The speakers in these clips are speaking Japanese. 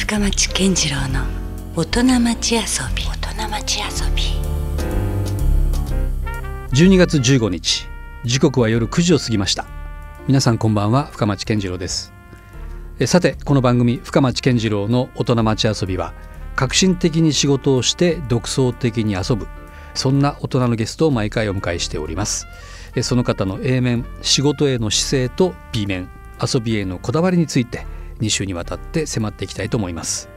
深町健次郎の大人町遊び。大人町遊び。12月15日、時刻は夜9時を過ぎました。皆さんこんばんは、深町健次郎です。さて、この番組深町健次郎の大人町遊びは、革新的に仕事をして独創的に遊ぶ、そんな大人のゲストを毎回お迎えしております。その方の A 面、仕事への姿勢と B 面、遊びへのこだわりについて2週にわたって迫っていきたいと思います。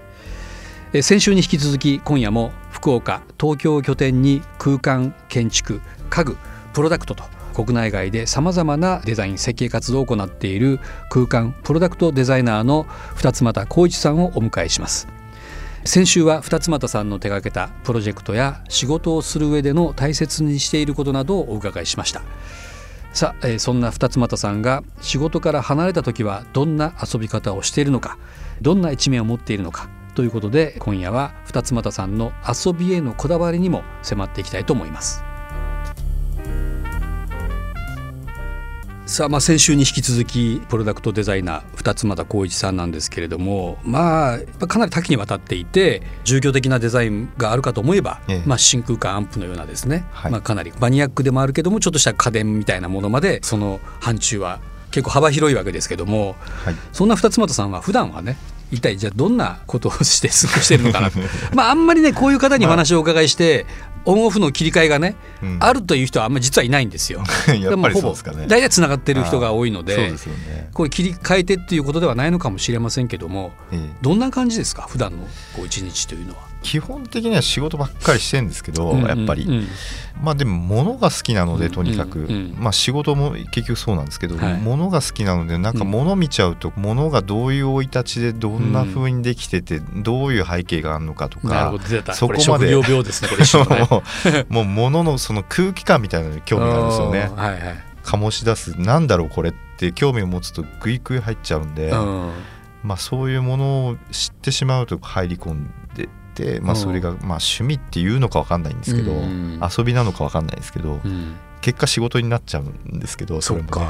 先週に引き続き、今夜も福岡、東京を拠点に空間、建築、家具、プロダクトと国内外でさまざまなデザイン設計活動を行っている空間プロダクトデザイナーの二ツ俣浩一さんをお迎えします。先週は二ツ俣さんの手掛けたプロジェクトや仕事をする上での大切にしていることなどをお伺いしました。さあ、そんな二ツ俣さんが仕事から離れた時はどんな遊び方をしているのか、どんな一面を持っているのかということで、今夜は二ツ俣さんの遊びへのこだわりにも迫っていきたいと思います。さあ、先週に引き続きプロダクトデザイナー二ツ俣浩一さんなんですけれども、かなり多岐にわたっていて、従業的なデザインがあるかと思えば、真空管アンプのようなですね、かなりマニアックでもあるけども、ちょっとした家電みたいなものまで、その範疇は結構幅広いわけですけども、そんな二ツ俣さんは普段はね、一体じゃあどんなことをして過ごしてるのかなとあんまりね、こういう方にお話をお伺いして、オンオフの切り替えがね、あるという人はあんまり実はいないんですよやっぱりそうですかね。大体つながってる人が多いの で、 そうですよ、ね、これ切り替えてっていうことではないのかもしれませんけども、どんな感じですか、普段の一日というのは。基本的には仕事ばっかりしてるんですけど、やっぱり、でも物が好きなので、とにかく、仕事も結局そうなんですけど、物が好きなので、なんか物見ちゃうと、物がどういう生い立ちでどんな風にできてて、どういう背景があるのかとか、そこまで職業病ですね、これ一緒ねもう物のその空気感みたいなのに興味があるんですよね。醸し出す、なんだろうこれって興味を持つとグイグイ入っちゃうんで、そういうものを知ってしまうと入り込んでて、それが趣味っていうのか分かんないんですけど、遊びなのか分かんないんですけど、結果仕事になっちゃうんですけど、それもね、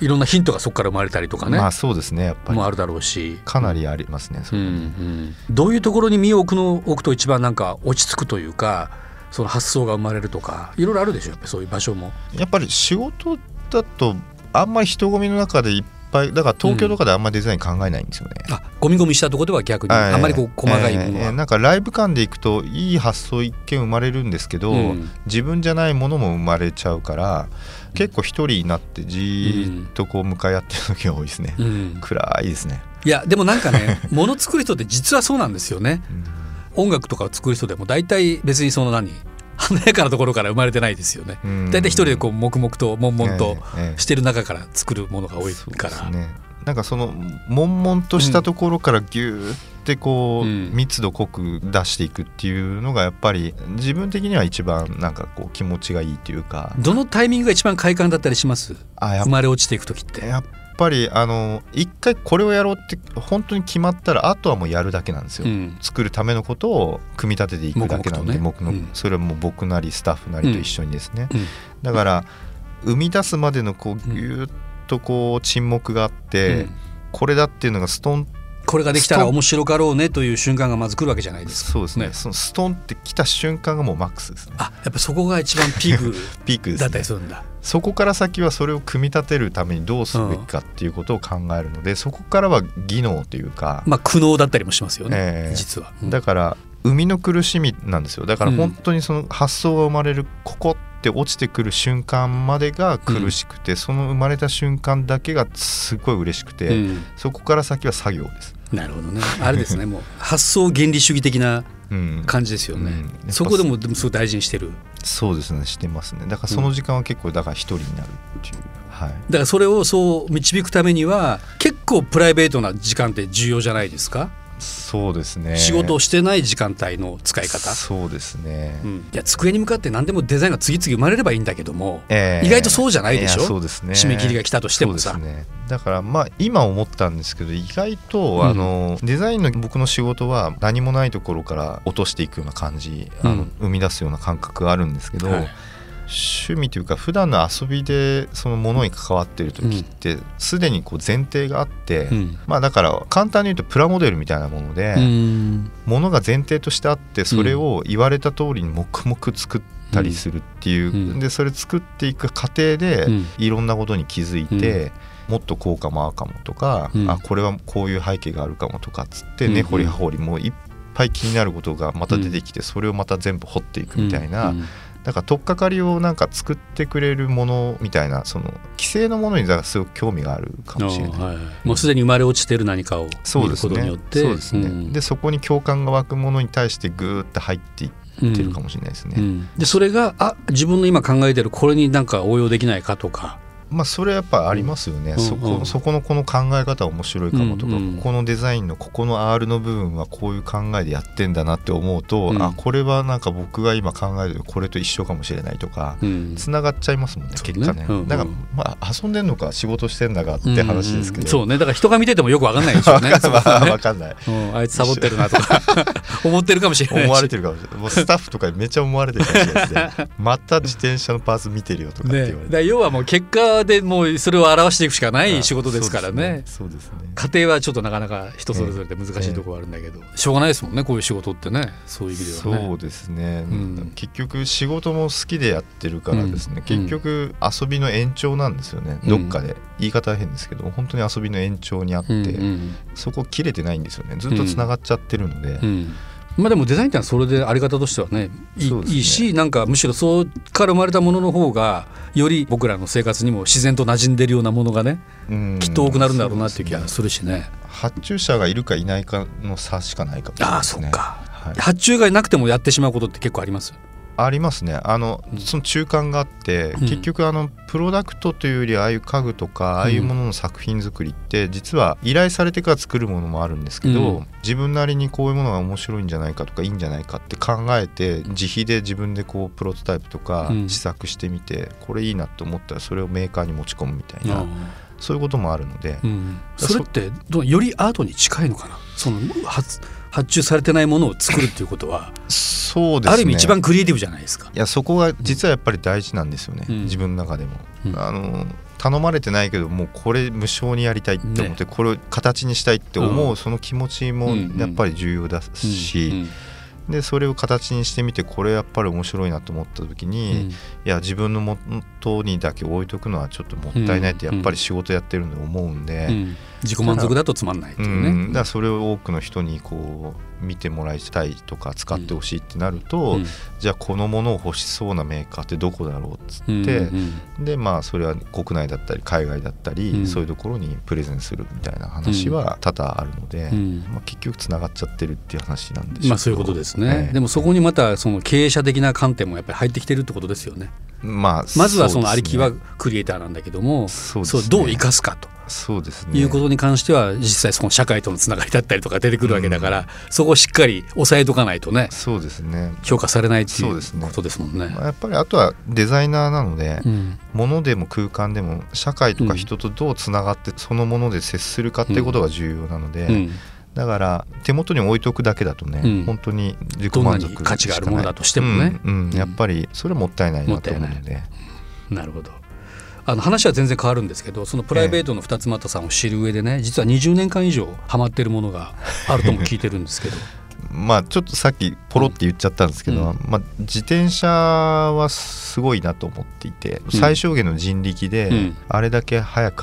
いろんなヒントがそこから生まれたりとかね、そうですね、やっぱりもあるだろうし、かなりありますね、それもね。どういうところに身を置くと一番なんか落ち着くというか、その発想が生まれるとか、いろいろあるでしょ、やっぱそういう場所も。やっぱり仕事だとあんまり人混みの中でいっぱいだから、東京とかであんまりデザイン考えないんですよね、ゴミゴミしたとこでは逆にあんまり細かいものは、なんかライブ感で行くといい発想一見生まれるんですけど、自分じゃないものも生まれちゃうから、結構一人になってじーっと向かい合ってる時が多いですね、暗いですね。いやでもなんかねもの作る人って実はそうなんですよね、音楽とかを作る人でも大体別にその華やかなところから生まれてないですよね。大体一人で黙々と悶々としてる中から作るものが多いから、そうですね、なんかその悶々としたところからギューって密度濃く出していくっていうのが、やっぱり自分的には一番なんか気持ちがいいというか。どのタイミングが一番快感だったりします？生まれ落ちていく時って。やっぱり一回これをやろうって本当に決まったら、あとはもうやるだけなんですよ、作るためのことを組み立てていくだけなので、それはもう僕なりスタッフなりと一緒にですね、だから生み出すまでのぎゅーっと沈黙があって、これだっていうのがストン、これができたら面白かろうねという瞬間がまず来るわけじゃないですか。そうですね、そのストンって来た瞬間がもうマックスですね。やっぱそこが一番ピークだったりするんだ。そこから先はそれを組み立てるためにどうすべきかっていうことを考えるので、そこからは技能というか、苦悩だったりもしますよね、実は、だから生みの苦しみなんですよ。だから本当にその発想が生まれる、ここって落ちてくる瞬間までが苦しくて、その生まれた瞬間だけがすごい嬉しくて、そこから先は作業です。なるほどね、あれですねもう発想原理主義的な感じですよね、そこでもすごい大事にしてる。そうですね、してますね。だからその時間は結構だから一人になるっていう、だからそれをそう導くためには結構プライベートな時間って重要じゃないですか。そうですね、仕事をしてない時間帯の使い方。そうですね、いや机に向かって何でもデザインが次々生まれればいいんだけども、意外とそうじゃないでしょ。そうですね、締め切りが来たとしてもさ。そうですね、だから今思ったんですけど、意外とデザインの僕の仕事は何もないところから落としていくような感じ、生み出すような感覚があるんですけど、趣味というか普段の遊びでそのものに関わっている時ってすでにこう前提があって、うん、まあだから簡単に言うとプラモデルみたいなもので、うん、ものが前提としてあって、それを言われた通りに黙々作ったりするっていう、うん、でそれ作っていく過程でいろんなことに気づいて、うん、もっとこうかもあかもとか、うん、あこれはこういう背景があるかもとかっつってね、掘り葉掘りもういっぱい気になることがまた出てきて、それをまた全部掘っていくみたいな、うんうん、だから取っかかりをなんか作ってくれるものみたいな、その既成のものにすごく興味があるかもしれない、はい、もうすでに生まれ落ちてる何かを見ることによって、そうですね、うん、でそこに共感が湧くものに対してグーッと入っていってるかもしれないですね、うんうん、でそれがあ自分の今考えてるこれになんか応用できないかとか、まあ、それはやっぱありますよね、うん、そこのこの考え方面白いかもとか、うん、ここのデザインのここの R の部分はこういう考えでやってんだなって思うと、うん、あこれはなんか僕が今考えてるこれと一緒かもしれないとか、うん、つながっちゃいますもんね、結果ね、うん、だからまあ遊んでんのか仕事してんだかって話ですけど、うんうん、そうね、だから人が見ててもよく分かんないでしょうね分かんない、うん、あいつサボってるなとか思ってるかもしれないし思われてるかもしれない、もうスタッフとかにめっちゃ思われてるかもしれないですねまた自転車のパーツ見てるよとかって言われて、ね、だから要はもう結果でもうそれを表していくしかない仕事ですからね。そうですね。家庭はちょっとなかなか人それぞれで難しいところあるんだけど、しょうがないですもんね、こういう仕事ってね、そういう意味ではね。そうですね、うん、結局仕事も好きでやってるからですね、うん、結局遊びの延長なんですよね、うん、どっかで言い方は変ですけど本当に遊びの延長にあって、うんうん、そこ切れてないんですよね、ずっとつながっちゃってるので、うんうんまあ、でもデザインってのはそれであり方としては ねいいし、なんかむしろそうから生まれたものの方がより僕らの生活にも自然と馴染んでるようなものがね、うんきっと多くなるんだろうなっていう気がするし ね発注者がいるかいないかの差しかないかもしれないですね。ああそっか、はい、発注がなくてもやってしまうことって結構あります。ありますね、その中間があって、うん、結局プロダクトというよりああいう家具とかああいうものの作品作りって、うん、実は依頼されてから作るものもあるんですけど、うん、自分なりにこういうものが面白いんじゃないかとかいいんじゃないかって考えて自費で自分でこうプロトタイプとか試作してみて、うん、これいいなと思ったらそれをメーカーに持ち込むみたいな、うん、そういうこともあるので、うん、それってよりアートに近いのかな、その発注されてないものを作るっていうことはそうですね、ある意味一番クリエイティブじゃないですか。いやそこが実はやっぱり大事なんですよね、うん、自分の中でも、うん、頼まれてないけどもうこれ無償にやりたいって思って、ね、これを形にしたいって思うその気持ちもやっぱり重要だし、うんうんうんうん、でそれを形にしてみてこれやっぱり面白いなと思った時に、うん、いや自分の元にだけ置いとくのはちょっともったいないってやっぱり仕事やってるんで思うんで、うんうんうん自己満足だとつまんないというね、うん、だからそれを多くの人にこう見てもらいたいとか使ってほしいってなると、うん、じゃあこのものを欲しそうなメーカーってどこだろうっつって、うんうん、でまあそれは国内だったり海外だったり、うん、そういうところにプレゼンするみたいな話は多々あるので、うんまあ、結局つながっちゃってるっていう話なんでしょう、まあ、そういうことですね、でもそこにまたその経営者的な観点もやっぱり入ってきてるってことですよね、まあ、まずはそのありきはクリエイターなんだけども、そうですね、それをどう生かすかとそうですね、いうことに関しては実際その社会とのつながりだったりとか出てくるわけだから、うん、そこをしっかり押さえとかないとね、そうですね評価されないっていうことですもんね、やっぱりあとはデザイナーなので、うん、物でも空間でも社会とか人とどうつながってそのもので接するかってことが重要なので、うんうん、だから手元に置いとくだけだとね、うん、本当に自己満足しかない、どんなに価値があるものだとしてもね、うんうん、やっぱりそれもったいないなと思うので、うん、なるほど。話は全然変わるんですけど、そのプライベートの二つ股さんを知る上でね、実は20年間以上ハマってるものがあるとも聞いてるんですけどまあちょっとさっきポロって言っちゃったんですけど、うんまあ、自転車はすごいなと思っていて、最小限の人力であれだけ早く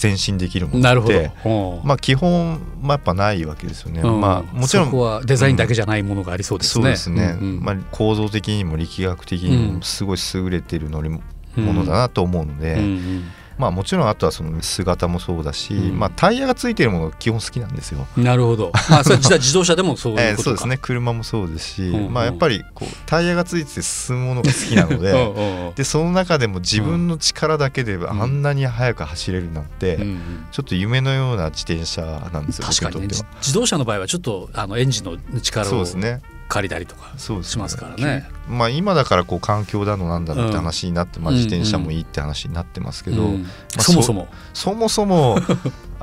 前進できるものって、うんまあ、基本やっぱないわけですよね、うんまあ、もちろんそこはデザインだけじゃないものがありそうですね、そうですね、うんまあ、構造的にも力学的にもすごい優れている乗りもものだなと思うので、うんうんまあ、もちろんあとはその姿もそうだし、うんまあ、タイヤがついているものが基本好きなんですよ。なるほど、まあ、それ実は自動車でもそういうことかそうですね、車もそうですし、うんうんまあ、やっぱりこうタイヤがついてて進むものが好きなの で, おうおうおうでその中でも自分の力だけであんなに速く走れるなんて、うん、ちょっと夢のような自転車なんですよ。確かに、ね、自動車の場合はちょっとエンジンの力をそうですね借りたりとかしますから ねまあ、今だからこう環境だのなんだのって話になって、うんまあ、自転車もいいって話になってますけど、うんまあ、そもそも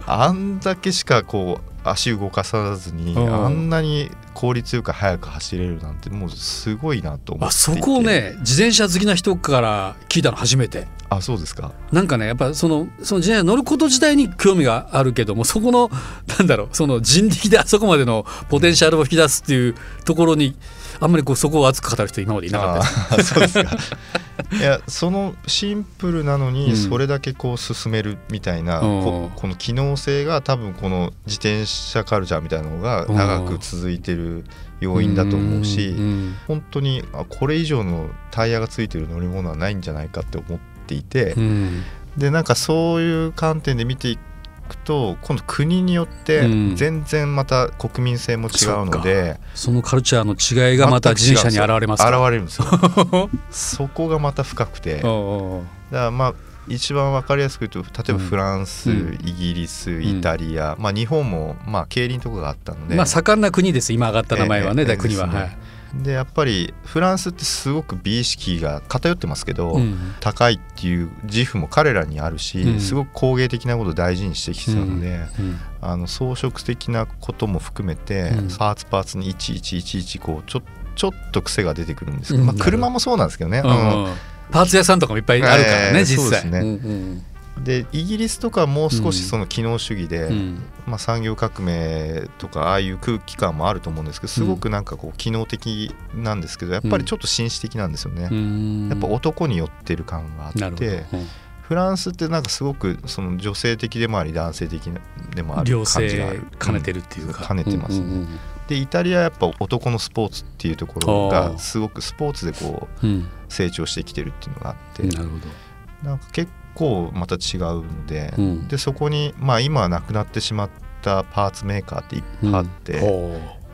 あんだけしかこう足動かさずにあんなに効率よく速く走れるなんてもうすごいなと思っていて、そこをね自転車好きな人から聞いたの初めて。あ、そうですか。なんかねやっぱその自転車乗ること自体に興味があるけども、そこのなんだろう、その人力であそこまでのポテンシャルを引き出すっていうところにあんまりこうそこを熱く語る人今までいなかったです。そうですか。いやそのシンプルなのにそれだけこう進めるみたいな、うん、この機能性が多分この自転車カルチャーみたいなのが長く続いてる要因だと思うし、本当にこれ以上のタイヤがついてる乗り物はないんじゃないかって思っていて、うん、でなんかそういう観点で見ていくと今度国によって全然また国民性も違うので、そのカルチャーの違いがまた自転車に現れますか。現れるんですよ。そこがまた深くて、だからまあ一番分かりやすく言うと例えばフランス、イギリス、イタリア、まあ、日本もまあ競輪とかがあったので、まあ、盛んな国です。今上がった名前はね、だ国は、はい、でやっぱりフランスってすごく美意識が偏ってますけど、高いっていう自負も彼らにあるし、すごく工芸的なことを大事にしてきてたので、装飾的なことも含めて、パーツにいちいちこうちょっと癖が出てくるんですけど、まあ、車もそうなんですけどね、パーツ屋さんとかもいっぱいあるからね、実際。そうですね。でイギリスとかもう少しその機能主義で、まあ、産業革命とかああいう空気感もあると思うんですけど、すごくなんかこう機能的なんですけどやっぱりちょっと紳士的なんですよね、やっぱ男に寄ってる感があって、フランスってなんかすごくその女性的でもあり男性的でもある感じがある、兼ねてるっていうか、兼ねてますね、でイタリアはやっぱ男のスポーツっていうところがすごくスポーツでこう成長してきてるっていうのがあって、なんか結構また違うので、でそこに、まあ、今はなくなってしまったパーツメーカーっていっぱいあって、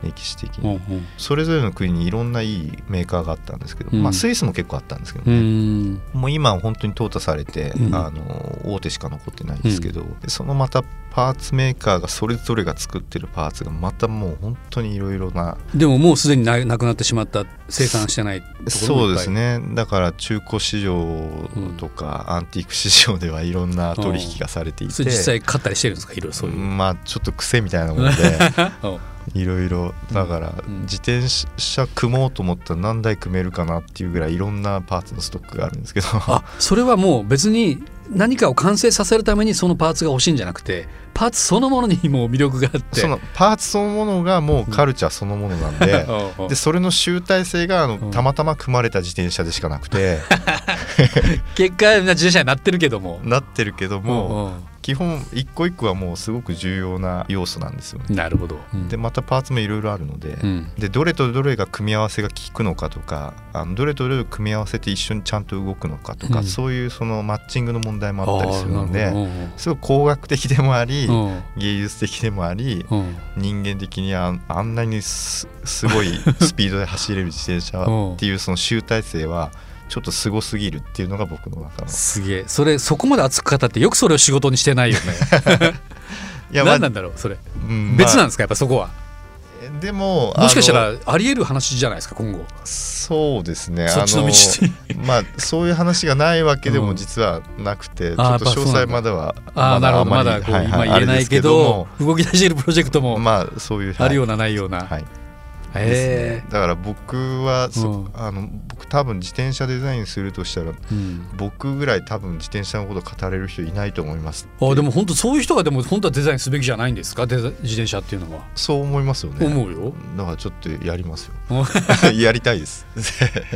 歴史的に、それぞれの国にいろんないいメーカーがあったんですけど、まあ、スイスも結構あったんですけどね、もう今は本当に淘汰されて、大手しか残ってないんですけど、でそのまたパーツメーカーがそれぞれが作ってるパーツがまたもう本当にいろいろな、でももうすでになくなってしまった、生産してないところもいっぱい。そうですね。だから中古市場とかアンティーク市場ではいろんな取引がされていて、それ実際買ったりしてるんですか。いろいろそういう、まあちょっと癖みたいなものでいろいろだから自転車組もうと思ったら何台組めるかなっていうぐらいいろんなパーツのストックがあるんですけどあ、それはもう別に何かを完成させるためにそのパーツが欲しいんじゃなくて、パーツそのものにも魅力があって、そのパーツそのものがもうカルチャーそのものなんででそれの集大成がたまたま組まれた自転車でしかなくて結果自転車になってるけども基本一個一個はもうすごく重要な要素なんですよね。なるほど。でまたパーツもいろいろあるので、でどれとどれが組み合わせが効くのかとか、どれとどれを組み合わせて一緒にちゃんと動くのかとか、そういうそのマッチングの問題もあったりするので、すごく工学的でもあり、芸術的でもあり、人間的にあんなに すごいスピードで走れる自転車っていうその集大成はちょっとすごすぎるっていうのが僕の中の。すげえ。そこまで熱く語ってよくそれを仕事にしてないよねいや、何なんだろうそれ、別なんですかやっぱそこは。でももしかしたらあり得る話じゃないですか今後。そうですね、そっちの道まあそういう話がないわけでも実はなくて、ちょっと詳細まではまだ今言えないけど、動き出しているプロジェクトもあるようなないような。はいですね、だから僕は僕多分自転車デザインするとしたら、僕ぐらい多分自転車のこと語れる人いないと思います。あ、でも本当そういう人がでも本当はデザインすべきじゃないんですか、自転車っていうのは。そう思いますよね。思うよ。だからちょっとやりますよやりたいです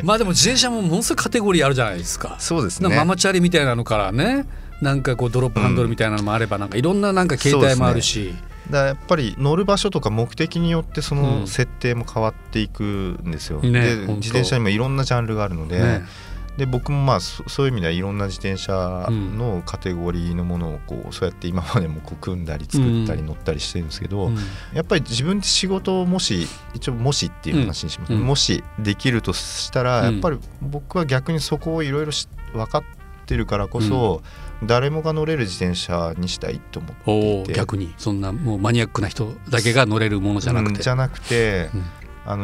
まあでも自転車もものすごいカテゴリーあるじゃないですか。そうですね。ママチャリみたいなのからね、なんかこうドロップハンドルみたいなのもあれば、なんかいろんななんか形態もあるし、だやっぱり乗る場所とか目的によってその設定も変わっていくんですよ、で自転車にもいろんなジャンルがあるので、で僕もまあそういう意味ではいろんな自転車のカテゴリーのものをこうそうやって今までもこう組んだり作ったり乗ったりしてるんですけど、やっぱり自分で仕事をもし一応もしっていう話にします、もしできるとしたらやっぱり僕は逆にそこをいろいろ分かってるからこそ、誰もが乗れる自転車にしたいと思っていて。逆にそんなもうマニアックな人だけが乗れるものじゃなくて、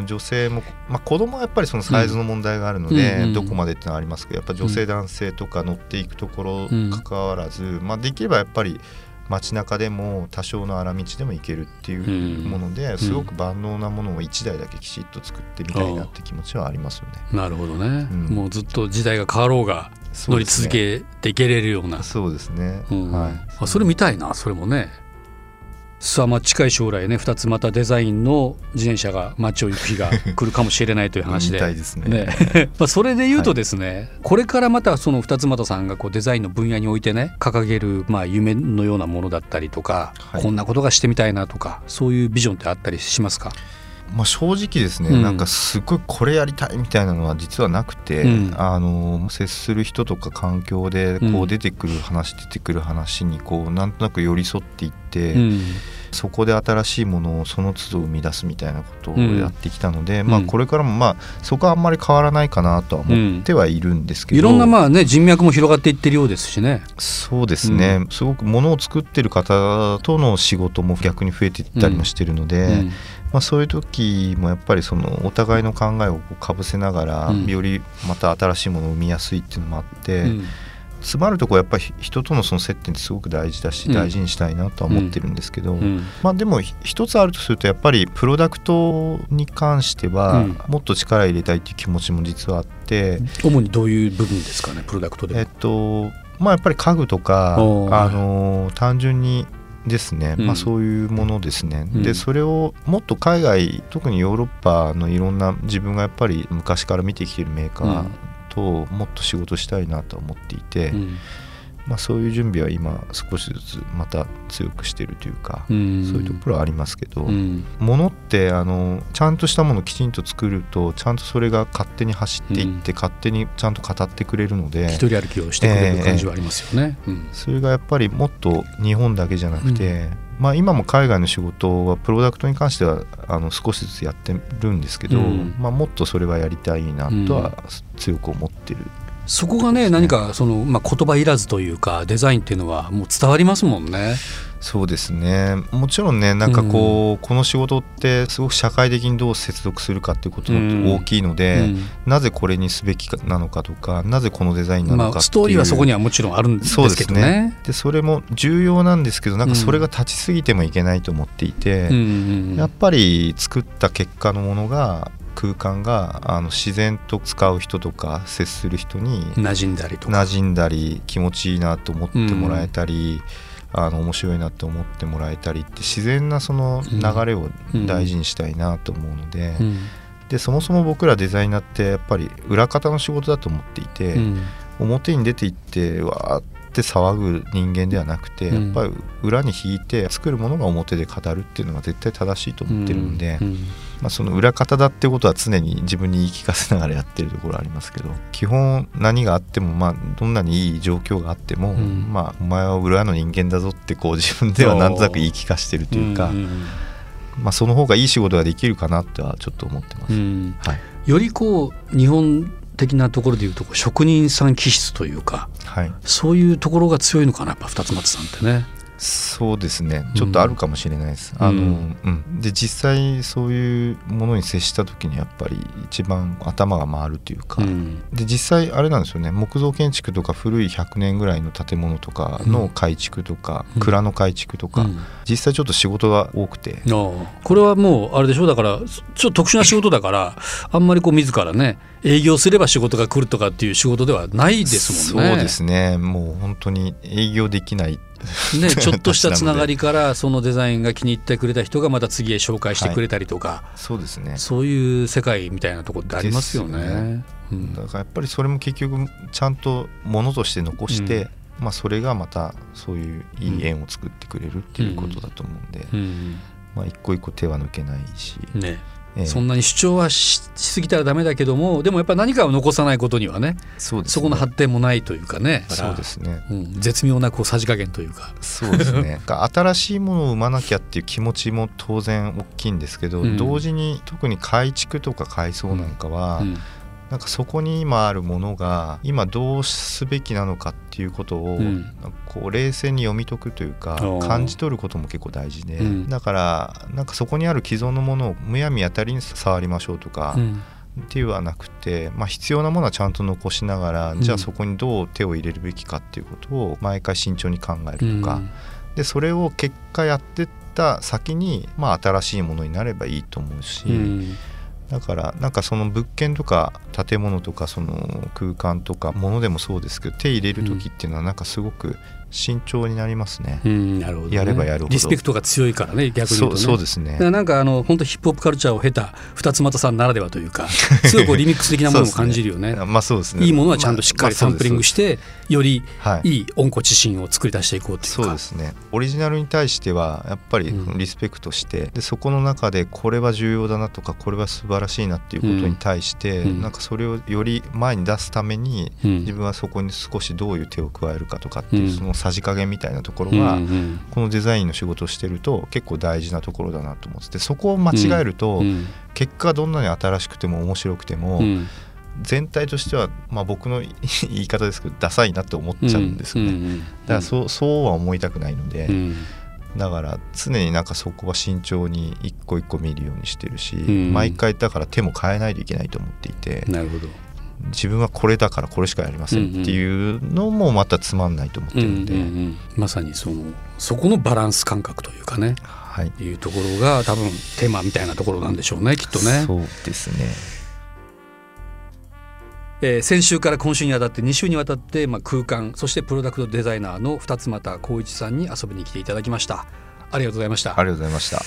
女性も、まあ、子供はやっぱりそのサイズの問題があるので、どこまでっていうのはありますけど、やっぱ女性男性とか乗っていくところ関わらず、まあ、できればやっぱり街中でも多少の荒道でも行けるっていうもので、すごく万能なものを1台だけきちっと作ってみたいなって気持ちはありますよね。なるほどね、うん、もうずっと時代が変わろうが乗り続けていけれるような。そうですね、うん、はい、あ、それ見たいな、それもね。さあ、まあ近い将来ね、2つまたデザインの自転車が街を行く日が来るかもしれないという話でみたいですね。まあそれで言うとですね、はい、これからまたその二つまたさんがこうデザインの分野においてね掲げるまあ夢のようなものだったりとか、はい、こんなことがしてみたいなとか、そういうビジョンってあったりしますか？まあ、正直ですね、なんかすごいこれやりたいみたいなのは実はなくて、うん、接する人とか環境でこう出てくる話、うん、出てくる話にこうなんとなく寄り添っていって、うん、そこで新しいものをその都度生み出すみたいなことをやってきたので、うん、まあ、これからもまあそこはあんまり変わらないかなとは思ってはいるんですけど、うん、いろんなまあ、ね、人脈も広がっていってるようですしね。そうですね、うん、すごく物を作ってる方との仕事も逆に増えていったりもしてるので、うんうん、まあ、そういう時もやっぱりそのお互いの考えをかぶせながら、よりまた新しいものを生みやすいっていうのもあって、うん、詰まるところやっぱり人とのその接点ってすごく大事だし、大事にしたいなとは思ってるんですけど、まあでも一つあるとするとやっぱりプロダクトに関してはもっと力入れたいっていう気持ちも実はあって、うん、主にどういう部分ですかね、プロダクトで。まあやっぱり家具とか、単純にですね、まあ、そういうものですね、うん、でそれをもっと海外、特にヨーロッパのいろんな自分がやっぱり昔から見てきてるメーカーともっと仕事したいなと思っていて、うん、まあ、そういう準備は今少しずつまた強くしてるというか、うん、そういうところはありますけど、うん、物ってちゃんとしたものをきちんと作るとちゃんとそれが勝手に走っていって、うん、勝手にちゃんと語ってくれるので一人歩きをしてくれる感じはありますよね、うん、それがやっぱりもっと日本だけじゃなくて、うん、まあ、今も海外の仕事はプロダクトに関しては少しずつやってるんですけど、うん、まあ、もっとそれはやりたいなとは強く思ってる。そこがね、何かその、まあ、言葉いらずというかデザインっていうのはもう伝わりますもんね。そうですね、もちろんね、なんかこう、うん、この仕事ってすごく社会的にどう接続するかっていうことが大きいので、うんうん、なぜこれにすべきなのかとか、なぜこのデザインなのかっていう、まあ、ストーリーはそこにはもちろんあるんですけどね。そうですね、でそれも重要なんですけど、なんかそれが立ちすぎてもいけないと思っていて、うん、やっぱり作った結果のものが空間が自然と使う人とか接する人に馴染んだりとか、馴染んだり気持ちいいなと思ってもらえたり、うん、面白いなと思ってもらえたりって自然なその流れを大事にしたいなと思うので、うんうん、でそもそも僕らデザイナーってやっぱり裏方の仕事だと思っていて、うん、表に出ていってわーって騒ぐ人間ではなくて、やっぱり裏に引いて作るものが表で語るっていうのが絶対正しいと思ってるんで、うんうん、まあ、その裏方だってことは常に自分に言い聞かせながらやってるところありますけど、基本何があっても、まあ、どんなにいい状況があっても、うん、まあ、お前は裏の人間だぞってこう自分ではなんとなく言い聞かせてるというか、うんうん、まあ、その方がいい仕事ができるかなってはちょっと思ってます、うん、はい、よりこう日本的なところでいうと職人さん気質というか、はい、そういうところが強いのかな、やっぱ二つ松さんってね。そうですね、ちょっとあるかもしれないです、うん、うん、で実際そういうものに接した時にやっぱり一番頭が回るというか、うん、で実際あれなんですよね、木造建築とか古い100年ぐらいの建物とかの改築とか、うん、蔵の改築とか、うん、実際ちょっと仕事が多くて、うん、これはもうあれでしょう、だからちょっと特殊な仕事だからあんまりこう自らね営業すれば仕事が来るとかっていう仕事ではないですもんね。そうですね、もう本当に営業できないね、ちょっとしたつながりからそのデザインが気に入ってくれた人がまた次へ紹介してくれたりとか、はい、そうですね、そういう世界みたいなところってありますよね、うん、だからやっぱりそれも結局ちゃんとものとして残して、うん、まあ、それがまたそういういい縁を作ってくれるっていうことだと思うんで、うんうん、まあ、一個一個手は抜けないしね、そんなに主張は しすぎたらダメだけども、でもやっぱり何かを残さないことには ね、そこの発展もないというかね。そうですね、うん、絶妙なこうさじ加減というか。そうですね新しいものを生まなきゃっていう気持ちも当然大きいんですけど、うん、同時に特に改築とか改装なんかは、うんうん、なんかそこに今あるものが今どうすべきなのかっていうことをこう冷静に読み解くというか感じ取ることも結構大事で、だからなんかそこにある既存のものをむやみやたりに触りましょうとかっていうはなくて、まあ必要なものはちゃんと残しながら、じゃあそこにどう手を入れるべきかっていうことを毎回慎重に考えるとか、でそれを結果やってった先に、まあ、新しいものになればいいと思うし、うん、だからなんかその物件とか建物とかその空間とかものでもそうですけど、手入れる時っていうのはなんかすごく慎重になりますね、うん、なるほどね。やればやるほどリスペクトが強いからね、逆に言うとね。そうですね。だからなんか本当ヒップホップカルチャーを経た二つ股さんならではというか、すごくリミックス的なものを感じるよね。まあそうですね。いいものはちゃんとしっかりサンプリングして、よりいい温故知新を作り出していこうというか。そうですね。オリジナルに対してはやっぱりリスペクトして、うん、でそこの中でこれは重要だなとか、これは素晴らしいなっていうことに対して、うん、なんかそれをより前に出すために、うん、自分はそこに少しどういう手を加えるかとかっていう、うん、そのさじ加減みたいなところが、うんうん、このデザインの仕事をしてると結構大事なところだなと思ってて、そこを間違えると、うん、結果どんなに新しくても面白くても、うん、全体としては、まあ、僕の言い方ですけどダサいなって思っちゃうんですよね、うんうんうん、だからそうは思いたくないので、うん、だから常になんかそこは慎重に一個一個見るようにしてるし、うん、毎回だから手も変えないといけないと思っていて、なるほど、自分はこれだからこれしかやりませんっていうのもまたつまんないと思ってるんで、うんうんうん、まさにそこのバランス感覚というかね、はい、いうところが多分テーマみたいなところなんでしょうね、きっとね。そうですね。先週から今週にわたって2週にわたって、まあ、空間そしてプロダクトデザイナーの二俣浩一さんに遊びに来ていただきました。ありがとうございました。ありがとうございました。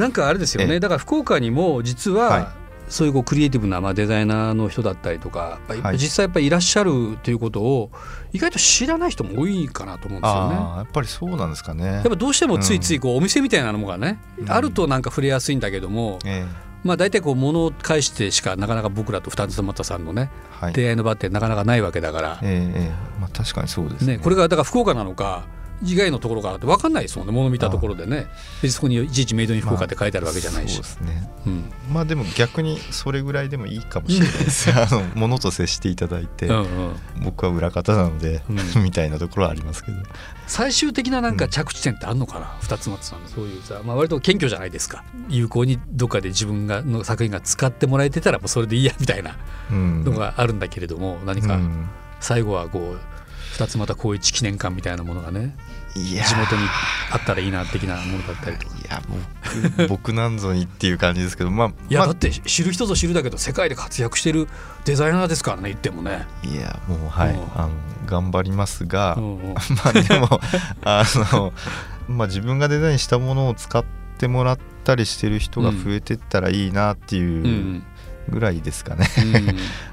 なんかあれですよね、だから福岡にも実は、はい、そういうクリエイティブなデザイナーの人だったりとか、はい、実際やっぱりいらっしゃるということを意外と知らない人も多いかなと思うんですよね。あ、やっぱりそうなんですかね。やっぱどうしてもついついお店みたいなのがね、うん、あるとなんか触れやすいんだけども、まあ、大体物を介してしかなかなか僕らと二俣さんのね、はい、出会いの場ってなかなかないわけだから、まあ、確かにそうですね。これがだから福岡なのか以外のところからって分かんないですもんね、物見たところでね。別にそこにいちいちメイドイン福岡って書いてあるわけじゃないし、まあ、そうですね、うん、まあでも逆にそれぐらいでもいいかもしれないです物と接していただいて、うんうん、僕は裏方なので、うん、みたいなところはありますけど、最終的ななんか着地点ってあるのかな、二俣さんのそういうさ、まあ、割と謙虚じゃないですか。有効にどっかで自分がの作品が使ってもらえてたらもうそれでいいやみたいなのがあるんだけれども、うん、何か最後は二俣浩一記念館みたいなものがね、いや地元にあったらいいな的なものだったりとか。いや僕なんぞにっていう感じですけど、まあ、いや、まあ、だって知る人ぞ知るだけど世界で活躍してるデザイナーですからね、言ってもね。いやもう、はい、頑張りますが、まあでもまあ、自分がデザインしたものを使ってもらったりしてる人が増えてったらいいなっていう、うんうんぐらいですかね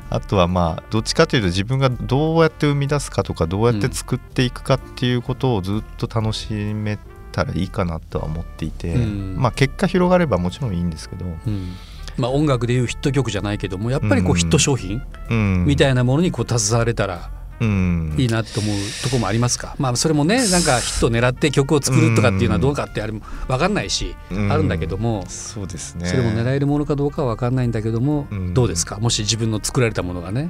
あとはまあどっちかというと自分がどうやって生み出すかとかどうやって作っていくかっていうことをずっと楽しめたらいいかなとは思っていて、まあ結果広がればもちろんいいんですけど、まあ音楽でいうヒット曲じゃないけどもやっぱりヒット商品みたいなものに携われたらいいなと思うところもありますか。まあそれもね、なんかヒットを狙って曲を作るとかっていうのはどうかってあれも分かんないし、あるんだけども、そうですね、それも狙えるものかどうかは分かんないんだけども、どうですか、もし自分の作られたものがね、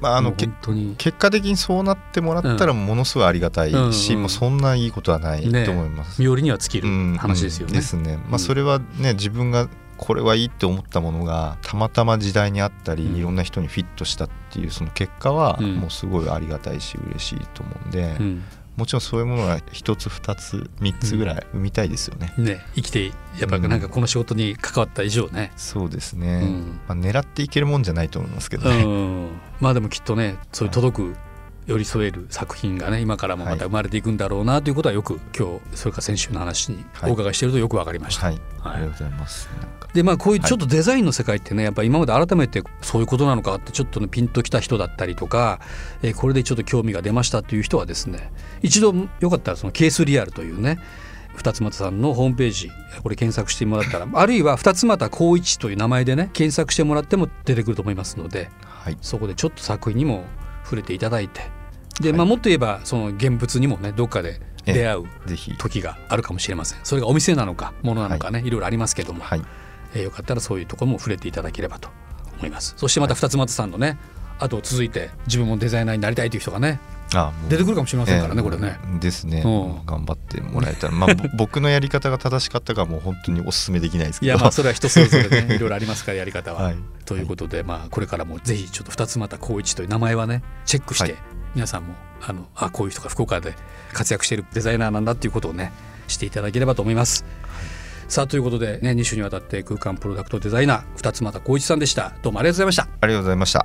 まあ、本当に結果的にそうなってもらったらものすごいありがたいし、もうそんないいことはないと思います、ね、妙利には尽きる話ですよね、ですね、まあ、それはね、自分がこれはいいって思ったものがたまたま時代にあったり、いろんな人にフィットしたっていうその結果はもうすごいありがたいし嬉しいと思うんで、もちろんそういうものが1つ2つ3つぐらい生みたいですよね、うん、ね、生きてやっぱなんかこの仕事に関わった以上ね、うん、そうですね、まあ、狙っていけるもんじゃないと思いますけどね、まあでもきっとね、そういう届く、はい、寄り添える作品がね、今からもまた生まれていくんだろうなということはよく今日、それから先週の話にお伺いしているとよく分かりました、はいはい、ありがとうございます。で、まあ、こういうちょっとデザインの世界ってね、やっぱ今まで改めてそういうことなのかってちょっとねピンときた人だったりとか、これでちょっと興味が出ましたという人はですね、一度よかったらそのケースリアルというね、二俣さんのホームページ、これ検索してもらったらあるいは二俣浩一という名前でね検索してもらっても出てくると思いますので、はい、そこでちょっと作品にも触れていただいて、で、まあ、もっと言えばその現物にもねどっかで出会う時があるかもしれません。それがお店なのか物なのかね、はい、いろいろありますけども、はい、よかったらそういうところも触れていただければと思います。そしてまた二俣さんのね、あと続いて自分もデザイナーになりたいという人がね、ああ出てくるかもしれませんからね、これねですね、頑張ってもらえたら、まあ、僕のやり方が正しかったかもう本当にお勧めできないですけどいや、まあそれは人それぞれねいろいろありますからやり方は、はい、ということで、まあ、これからもぜひちょっと二俣浩一という名前はねチェックして、はい、皆さんもこういう人が福岡で活躍しているデザイナーなんだっていうことをねしていただければと思います、はい、さあということでね2週にわたって空間プロダクトデザイナー二ツ俣晃一さんでした。どうもありがとうございました。ありがとうございました。